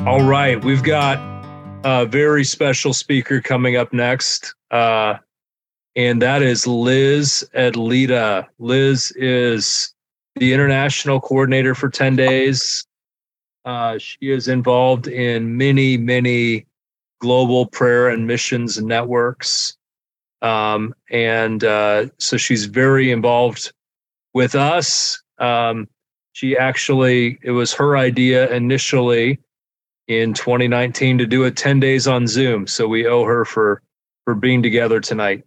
All right, we've got a very special speaker coming up next, and that is Liz Adleta. Liz is the international coordinator for 10 Days. She is involved in many global prayer and missions networks. So she's very involved with us. She actually, it was her idea initially in 2019 to do a 10 days on Zoom. So we owe her for being together tonight.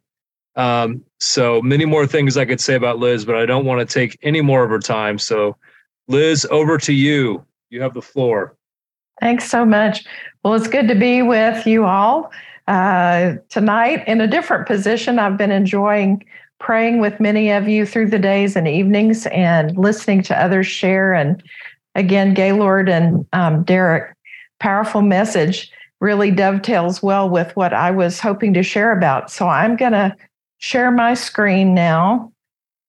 So many more things I could say about Liz, but I don't want to take any more of her time. So Liz, over to you. You have the floor. Thanks so much. Well, it's good to be with you all tonight in a different position. I've been enjoying praying with many of you through the days and evenings and listening to others share. And again, Gaylord and Derek, powerful message, really dovetails well with what I was hoping to share about. So I'm going to share my screen now,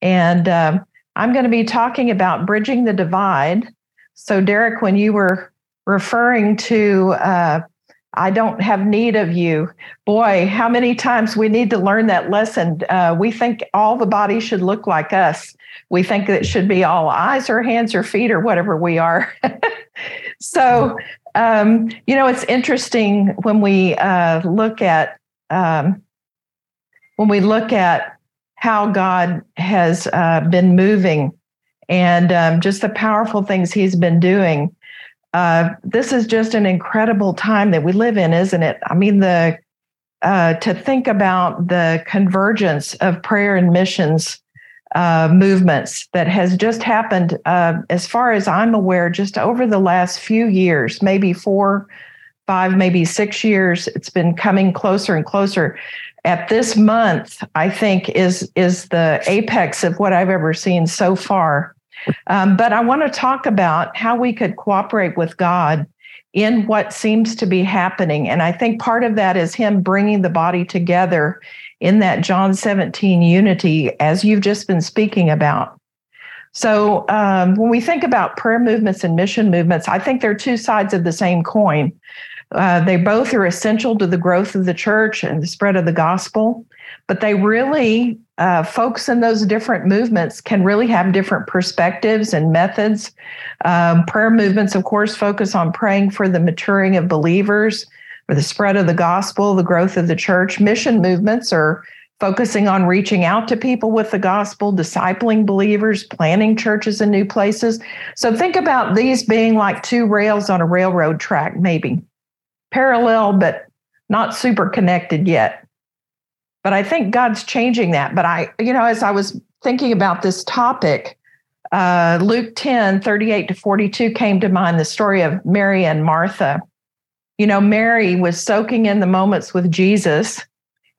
and I'm going to be talking about bridging the divide. So Derek, when you were referring to, I don't have need of you. Boy, how many times we need to learn that lesson. We think all the body should look like us. We think that it should be all eyes or hands or feet or whatever we are. So, you know, it's interesting when we look at how God has been moving and just the powerful things he's been doing. This is just an incredible time that we live in, isn't it? I mean, to think about the convergence of prayer and missions movements that has just happened, as far as I'm aware, just over the last few years, maybe 4, 5, maybe 6 years, it's been coming closer and closer. At this month, I think, is the apex of what I've ever seen so far. But I want to talk about how we could cooperate with God in what seems to be happening. And I think part of that is him bringing the body together in that John 17 unity, as you've just been speaking about. So when we think about prayer movements and mission movements, I think they're two sides of the same coin. They both are essential to the growth of the church and the spread of the gospel, but they really, folks in those different movements can really have different perspectives and methods. Prayer movements, of course, focus on praying for the maturing of believers, for the spread of the gospel, the growth of the church. Mission movements are focusing on reaching out to people with the gospel, discipling believers, planting churches in new places. So think about these being like two rails on a railroad track, maybe. Parallel, but not super connected yet. But I think God's changing that. But as I was thinking about this topic, Luke 10, 38 to 42 came to mind, the story of Mary and Martha. You know, Mary was soaking in the moments with Jesus,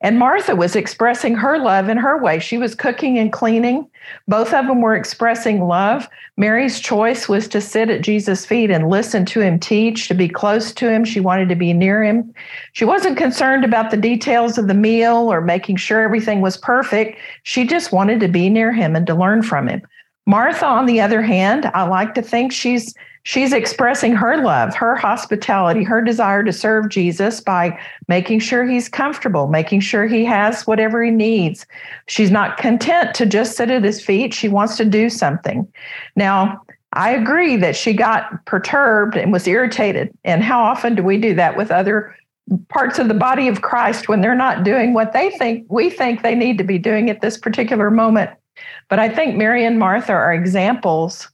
and Martha was expressing her love in her way. She was cooking and cleaning. Both of them were expressing love. Mary's choice was to sit at Jesus' feet and listen to him teach, to be close to him. She wanted to be near him. She wasn't concerned about the details of the meal or making sure everything was perfect. She just wanted to be near him and to learn from him. Martha, on the other hand, I like to think she's expressing her love, her hospitality, her desire to serve Jesus by making sure he's comfortable, making sure he has whatever he needs. She's not content to just sit at his feet. She wants to do something. Now, I agree that she got perturbed and was irritated. And how often do we do that with other parts of the body of Christ when they're not doing what we think they need to be doing at this particular moment? But I think Mary and Martha are examples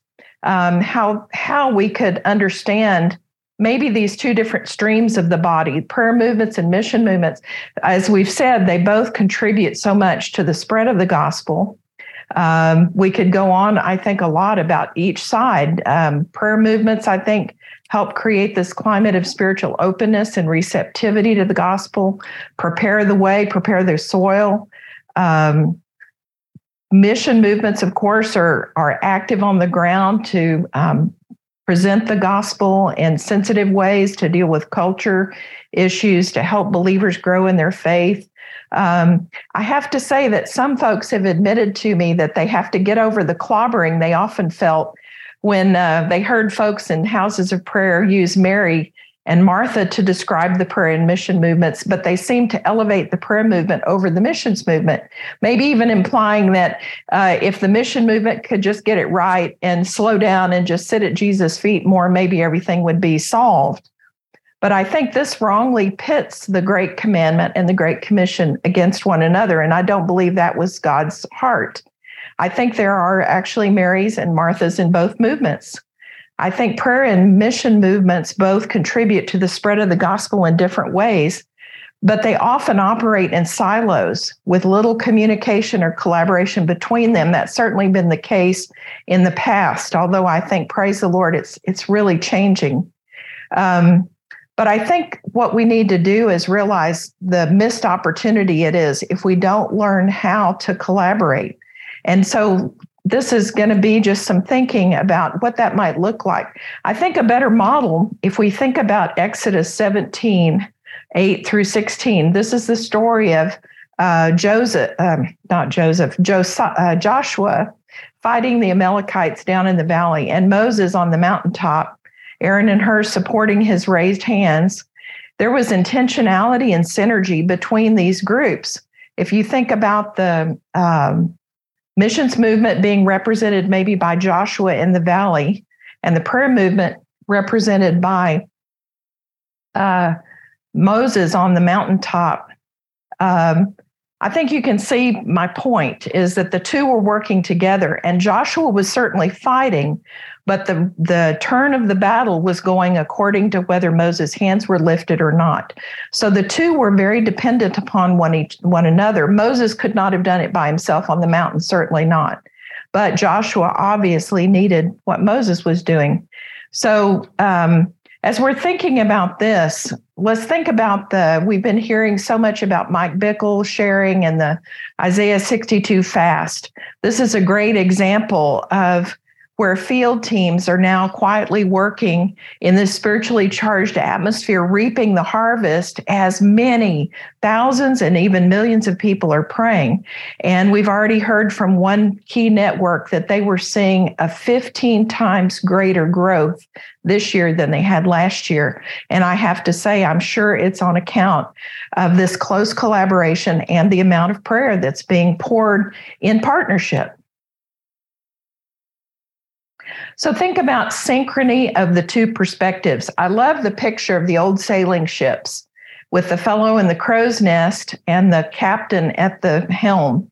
how we could understand maybe these two different streams of the body, prayer movements and mission movements. As we've said, they both contribute so much to the spread of the gospel. We could go on, I think, a lot about each side. Prayer movements, I think, help create this climate of spiritual openness and receptivity to the gospel, prepare the way, prepare the soil. Mission movements, of course, are active on the ground to present the gospel in sensitive ways, to deal with culture issues, to help believers grow in their faith. I have to say that some folks have admitted to me that they have to get over the clobbering they often felt when they heard folks in houses of prayer use Mary and Martha to describe the prayer and mission movements, but they seem to elevate the prayer movement over the missions movement, maybe even implying that if the mission movement could just get it right and slow down and just sit at Jesus' feet more, maybe everything would be solved. But I think this wrongly pits the Great Commandment and the Great Commission against one another, and I don't believe that was God's heart. I think there are actually Marys and Marthas in both movements. I think prayer and mission movements both contribute to the spread of the gospel in different ways, but they often operate in silos with little communication or collaboration between them. That's certainly been the case in the past, although I think, praise the Lord, it's really changing. But I think what we need to do is realize the missed opportunity it is if we don't learn how to collaborate. And so this is going to be just some thinking about what that might look like. I think a better model, if we think about Exodus 17, 8 through 16, this is the story of Joshua fighting the Amalekites down in the valley, and Moses on the mountaintop, Aaron and Hur supporting his raised hands. There was intentionality and synergy between these groups. If you think about the missions movement being represented maybe by Joshua in the valley, and the prayer movement represented by Moses on the mountaintop. I think you can see my point is that the two were working together, and Joshua was certainly fighting, but the turn of the battle was going according to whether Moses' hands were lifted or not. So the two were very dependent upon one another. Moses could not have done it by himself on the mountain, certainly not. But Joshua obviously needed what Moses was doing. So as we're thinking about this, let's think about we've been hearing so much about Mike Bickle sharing and the Isaiah 62 fast. This is a great example of where field teams are now quietly working in this spiritually charged atmosphere, reaping the harvest as many thousands and even millions of people are praying. And we've already heard from one key network that they were seeing a 15 times greater growth this year than they had last year. And I have to say, I'm sure it's on account of this close collaboration and the amount of prayer that's being poured in partnership. So think about synchrony of the two perspectives. I love the picture of the old sailing ships with the fellow in the crow's nest and the captain at the helm.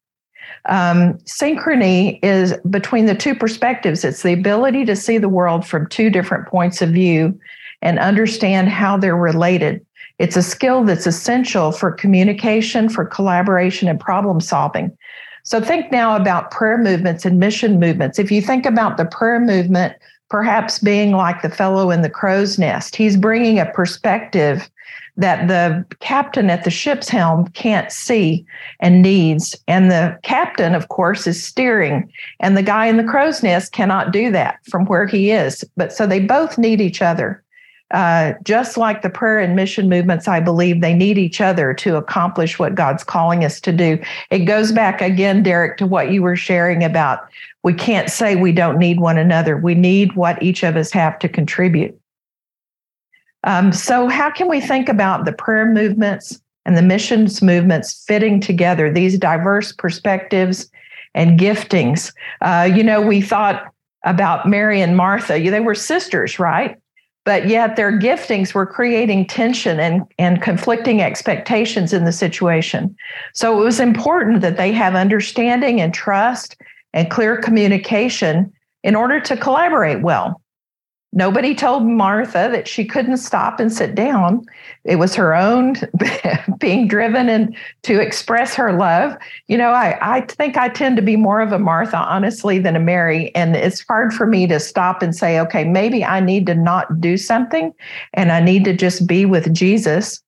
Synchrony is between the two perspectives. It's the ability to see the world from two different points of view and understand how they're related. It's a skill that's essential for communication, for collaboration, and problem solving. So think now about prayer movements and mission movements. If you think about the prayer movement, perhaps being like the fellow in the crow's nest, he's bringing a perspective that the captain at the ship's helm can't see and needs. And the captain, of course, is steering. And the guy in the crow's nest cannot do that from where he is. But so they both need each other. Just like the prayer and mission movements, I believe they need each other to accomplish what God's calling us to do. It goes back again, Derek, to what you were sharing about. We can't say we don't need one another. We need what each of us have to contribute. So how can we think about the prayer movements and the missions movements fitting together, these diverse perspectives and giftings? We thought about Mary and Martha. They were sisters, right? But yet their giftings were creating tension and conflicting expectations in the situation. So it was important that they have understanding and trust and clear communication in order to collaborate well. Nobody told Martha that she couldn't stop and sit down. It was her own being driven and to express her love. I think I tend to be more of a Martha, honestly, than a Mary. And it's hard for me to stop and say, okay, maybe I need to not do something and I need to just be with Jesus.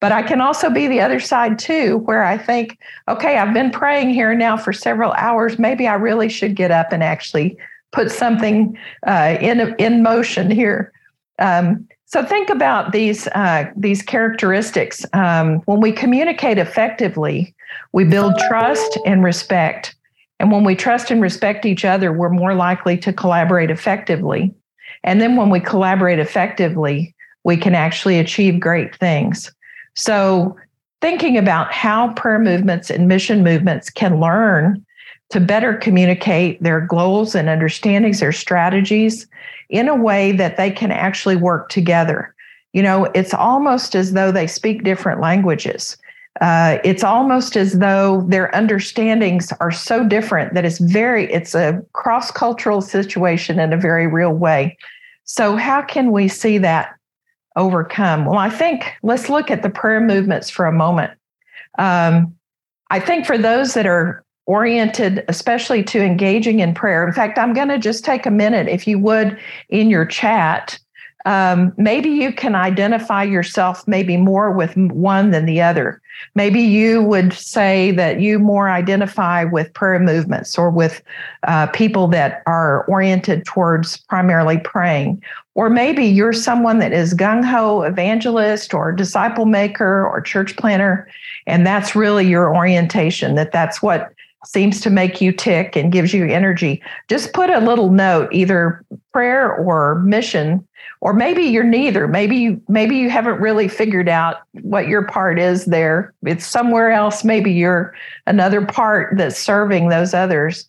But I can also be the other side too, where I think, okay, I've been praying here now for several hours. Maybe I really should get up and actually put something in motion here. So think about these characteristics. When we communicate effectively, we build trust and respect. And when we trust and respect each other, we're more likely to collaborate effectively. And then when we collaborate effectively, we can actually achieve great things. So thinking about how prayer movements and mission movements can learn to better communicate their goals and understandings, their strategies in a way that they can actually work together. You know, it's almost as though they speak different languages. It's almost as though their understandings are so different that it's a cross-cultural situation in a very real way. So how can we see that overcome? Well, I think let's look at the prayer movements for a moment. I think for those that are oriented, especially to engaging in prayer. In fact, I'm going to just take a minute, if you would, in your chat. Maybe you can identify yourself maybe more with one than the other. Maybe you would say that you more identify with prayer movements or with people that are oriented towards primarily praying. Or maybe you're someone that is gung-ho evangelist or disciple maker or church planner, and that's really your orientation, that's what seems to make you tick and gives you energy. Just put a little note, either prayer or mission, or maybe you're neither. Maybe you haven't really figured out what your part is there. It's somewhere else. Maybe you're another part that's serving those others.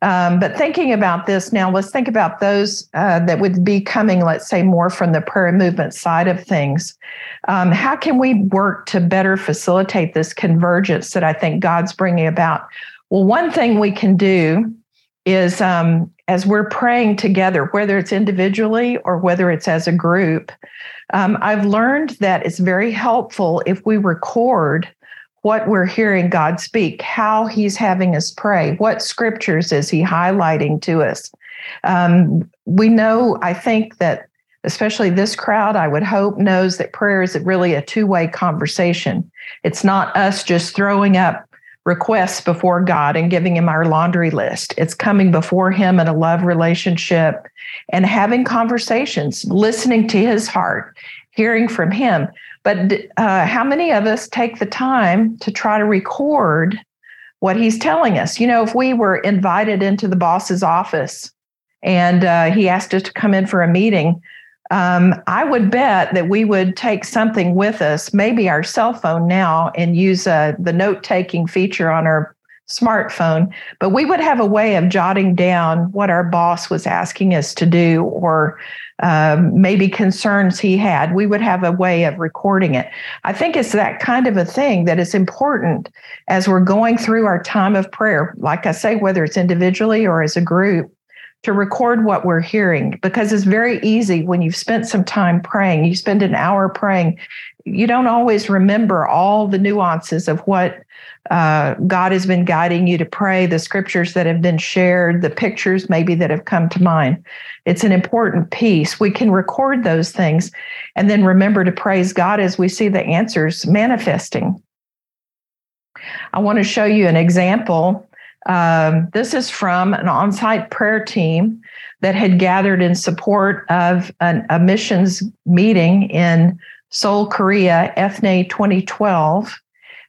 But thinking about this now, let's think about those that would be coming, let's say, more from the prayer movement side of things. How can we work to better facilitate this convergence that I think God's bringing about? Well, one thing we can do is as we're praying together, whether it's individually or whether it's as a group, I've learned that it's very helpful if we record what we're hearing God speak, how he's having us pray, what scriptures is he highlighting to us. We know, I think that especially this crowd, I would hope, knows that prayer is really a two-way conversation. It's not us just throwing up requests before God and giving him our laundry list. It's coming before him in a love relationship and having conversations, listening to his heart, hearing from him. But how many of us take the time to try to record what he's telling us? You know, if we were invited into the boss's office and he asked us to come in for a meeting, I would bet that we would take something with us, maybe our cell phone now, and use the note-taking feature on our smartphone. But we would have a way of jotting down what our boss was asking us to do, or maybe concerns he had. We would have a way of recording it. I think it's that kind of a thing that is important as we're going through our time of prayer, like I say, whether it's individually or as a group, to record what we're hearing, because it's very easy when you've spent some time praying, you spend an hour praying, you don't always remember all the nuances of what God has been guiding you to pray, the scriptures that have been shared, the pictures maybe that have come to mind. It's an important piece. We can record those things and then remember to praise God as we see the answers manifesting. I want to show you an example. This is from an on-site prayer team that had gathered in support of a missions meeting in Seoul, Korea, Ethne 2012.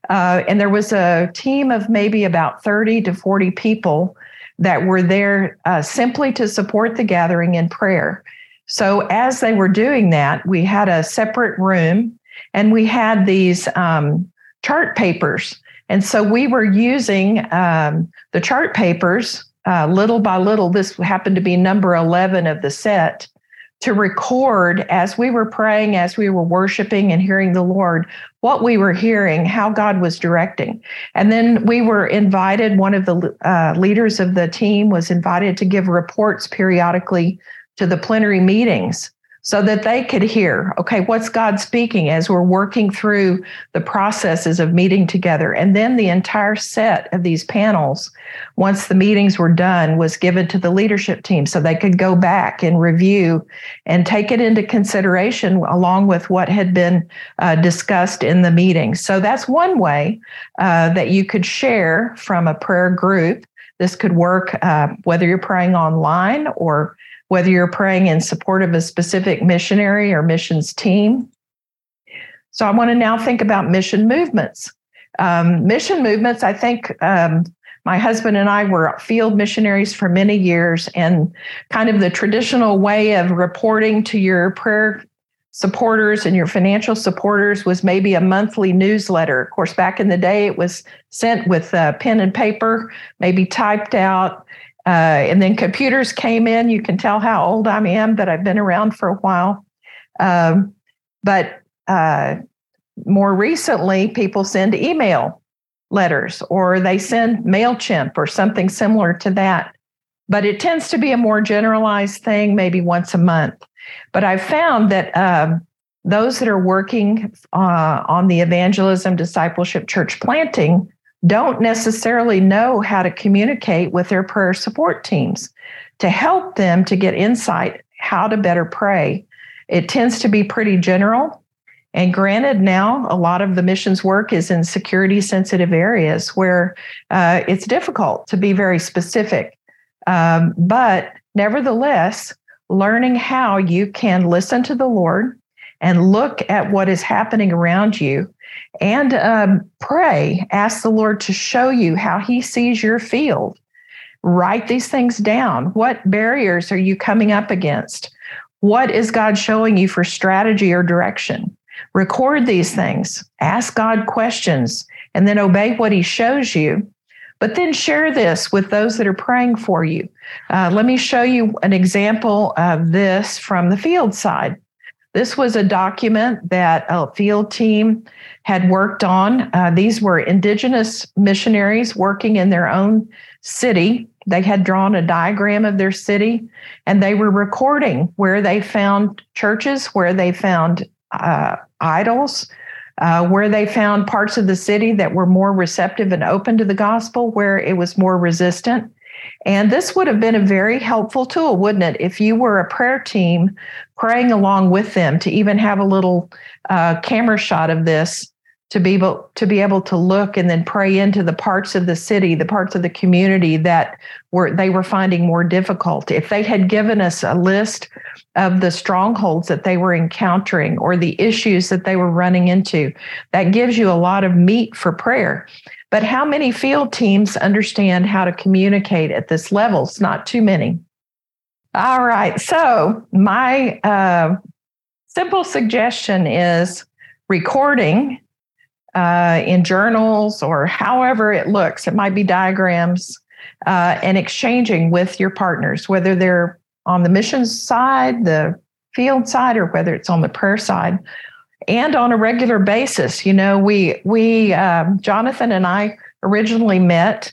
And there was a team of maybe about 30 to 40 people that were there simply to support the gathering in prayer. So as they were doing that, we had a separate room and we had these chart papers. And so we were using the chart papers little by little. This happened to be number 11 of the set, to record as we were praying, as we were worshiping and hearing the Lord, what we were hearing, how God was directing. And then we were invited, one of the leaders of the team was invited to give reports periodically to the plenary meetings so that they could hear, okay, what's God speaking as we're working through the processes of meeting together. And then the entire set of these panels, once the meetings were done, was given to the leadership team so they could go back and review and take it into consideration along with what had been discussed in the meeting. So that's one way that you could share from a prayer group. This could work whether you're praying online or whether you're praying in support of a specific missionary or missions team. So I want to now think about mission movements. I think my husband and I were field missionaries for many years, and kind of the traditional way of reporting to your prayer supporters and your financial supporters was maybe a monthly newsletter. Of course, back in the day, it was sent with pen and paper, maybe typed out, and then computers came in. You can tell how old I am, but I've been around for a while. More recently, people send email letters, or they send MailChimp or something similar to that. But it tends to be a more generalized thing, maybe once a month. But I've found that those that are working on the evangelism, discipleship, church planting don't necessarily know how to communicate with their prayer support teams to help them to get insight how to better pray. It tends to be pretty general. And granted, now a lot of the missions work is in security-sensitive areas where it's difficult to be very specific. But nevertheless, learning how you can listen to the Lord and look at what is happening around you and pray, ask the Lord to show you how he sees your field. Write these things down. What barriers are you coming up against? What is God showing you for strategy or direction? Record these things, ask God questions, and then obey what he shows you. But then share this with those that are praying for you. Let me show you an example of this from the field side. This was a document that a field team had worked on. These were indigenous missionaries working in their own city. They had drawn a diagram of their city, and they were recording where they found churches, where they found idols, where they found parts of the city that were more receptive and open to the gospel, where it was more resistant. And this would have been a very helpful tool, wouldn't it, if you were a prayer team praying along with them, to even have a little camera shot of this to be able to look and then pray into the parts of the city, the parts of the community that they were finding more difficult. If they had given us a list of the strongholds that they were encountering or the issues that they were running into, that gives you a lot of meat for prayer. But how many field teams understand how to communicate at this level? It's not too many. All right, so my simple suggestion is recording in journals or however it looks. It might be diagrams, and exchanging with your partners, whether they're on the missions side, the field side, or whether it's on the prayer side. And on a regular basis, you know, we Jonathan and I originally met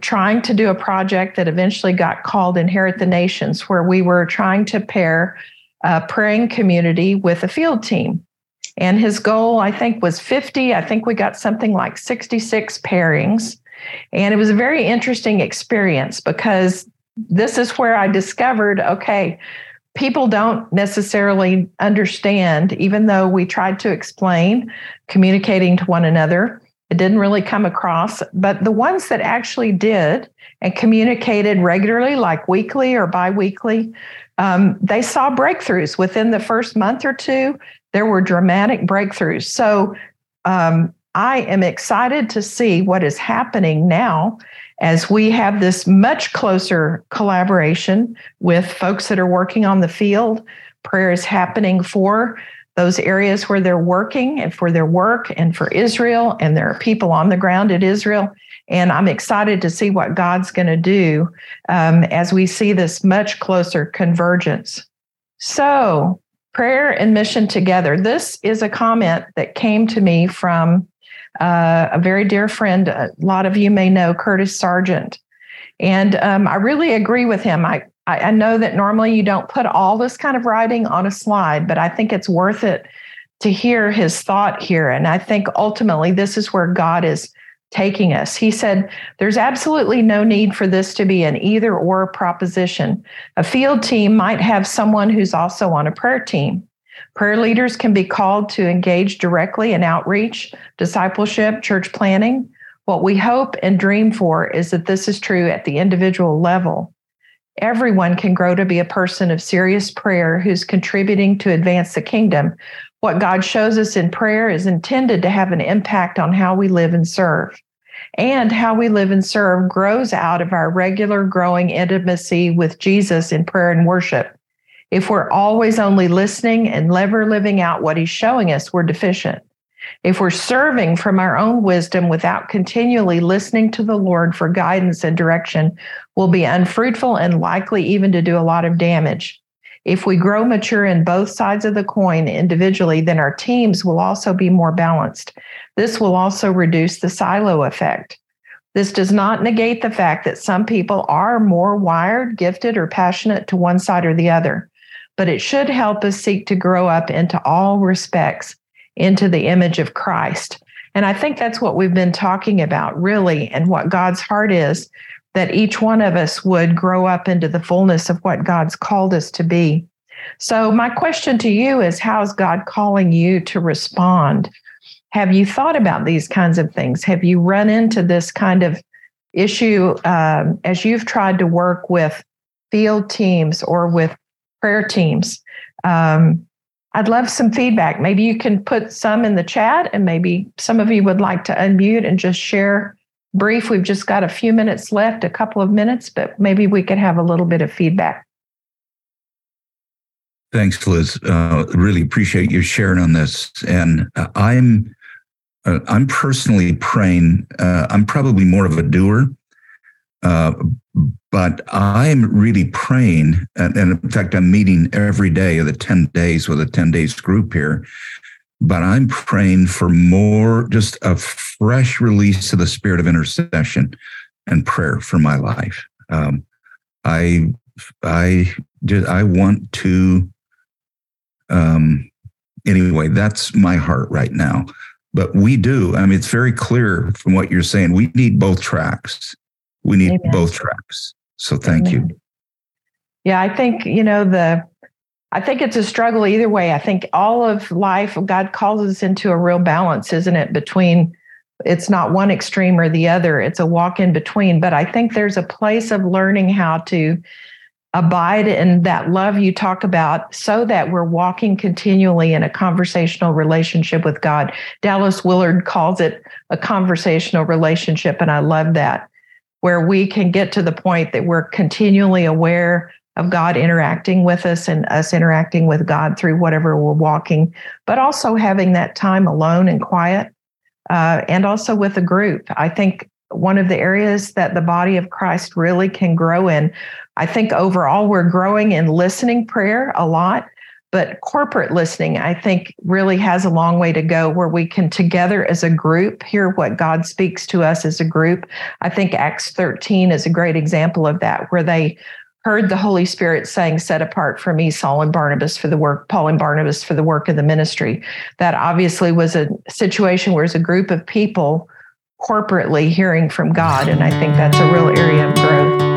trying to do a project that eventually got called Inherit the Nations, where we were trying to pair a praying community with a field team. And his goal, I think, was 50. I think we got something like 66 pairings. And it was a very interesting experience, because this is where I discovered, okay, people don't necessarily understand, even though we tried to explain communicating to one another, it didn't really come across. But the ones that actually did and communicated regularly, like weekly or biweekly, they saw breakthroughs within the first month or two. There were dramatic breakthroughs. So I am excited to see what is happening now as we have this much closer collaboration with folks that are working on the field. Prayer is happening for those areas where they're working and for their work and for Israel. And there are people on the ground in Israel. And I'm excited to see what God's going to do as we see this much closer convergence. So, prayer and mission together. This is a comment that came to me from a very dear friend. A lot of you may know Curtis Sargent. And I really agree with him. I know that normally you don't put all this kind of writing on a slide, but I think it's worth it to hear his thought here. And I think ultimately this is where God is taking us. He said, there's absolutely no need for this to be an either or proposition. A field team might have someone who's also on a prayer team. Prayer leaders can be called to engage directly in outreach, discipleship, church planning, What we hope and dream for is that this is true at the individual level. Everyone can grow to be a person of serious prayer who's contributing to advance the kingdom. What God shows us in prayer is intended to have an impact on how we live and serve. And how we live and serve grows out of our regular growing intimacy with Jesus in prayer and worship. If we're always only listening and never living out what he's showing us, we're deficient. If we're serving from our own wisdom without continually listening to the Lord for guidance and direction, we'll be unfruitful and likely even to do a lot of damage. If we grow mature in both sides of the coin individually, then our teams will also be more balanced. This will also reduce the silo effect. This does not negate the fact that some people are more wired, gifted, or passionate to one side or the other, but it should help us seek to grow up into all respects, into the image of Christ. And I think that's what we've been talking about, really, and what God's heart is, that each one of us would grow up into the fullness of what God's called us to be. So my question to you is, how is God calling you to respond? Have you thought about these kinds of things? Have you run into this kind of issue as you've tried to work with field teams or with prayer teams? I'd love some feedback. Maybe you can put some in the chat, and maybe some of you would like to unmute and just share brief. We've just got a few minutes left, a couple of minutes, but maybe we could have a little bit of feedback. Thanks, Liz. Really appreciate you sharing on this. And I'm personally praying. I'm probably more of a doer, but I'm really praying. And in fact, I'm meeting every day of the 10 days with a 10 days group here. But I'm praying for more, just a fresh release of the spirit of intercession and prayer for my life. I want to. Anyway, that's my heart right now. But we do. I mean, it's very clear from what you're saying. We need both tracks. We need both tracks. So thank you. Yeah, I think I think it's a struggle either way. I think all of life, God calls us into a real balance, isn't it? Between, it's not one extreme or the other. It's a walk in between. But I think there's a place of learning how to abide in that love you talk about so that we're walking continually in a conversational relationship with God. Dallas Willard calls it a conversational relationship, and I love that, where we can get to the point that we're continually aware of God interacting with us and us interacting with God through whatever we're walking, but also having that time alone and quiet, and also with a group. I think one of the areas that the body of Christ really can grow in, I think overall we're growing in listening prayer a lot, but corporate listening, I think, really has a long way to go, where we can together as a group hear what God speaks to us as a group. I think Acts 13 is a great example of that, where they heard the Holy Spirit saying, set apart for me, Paul and Barnabas for the work of the ministry. That obviously was a situation where it's a group of people corporately hearing from God. And I think that's a real area of growth.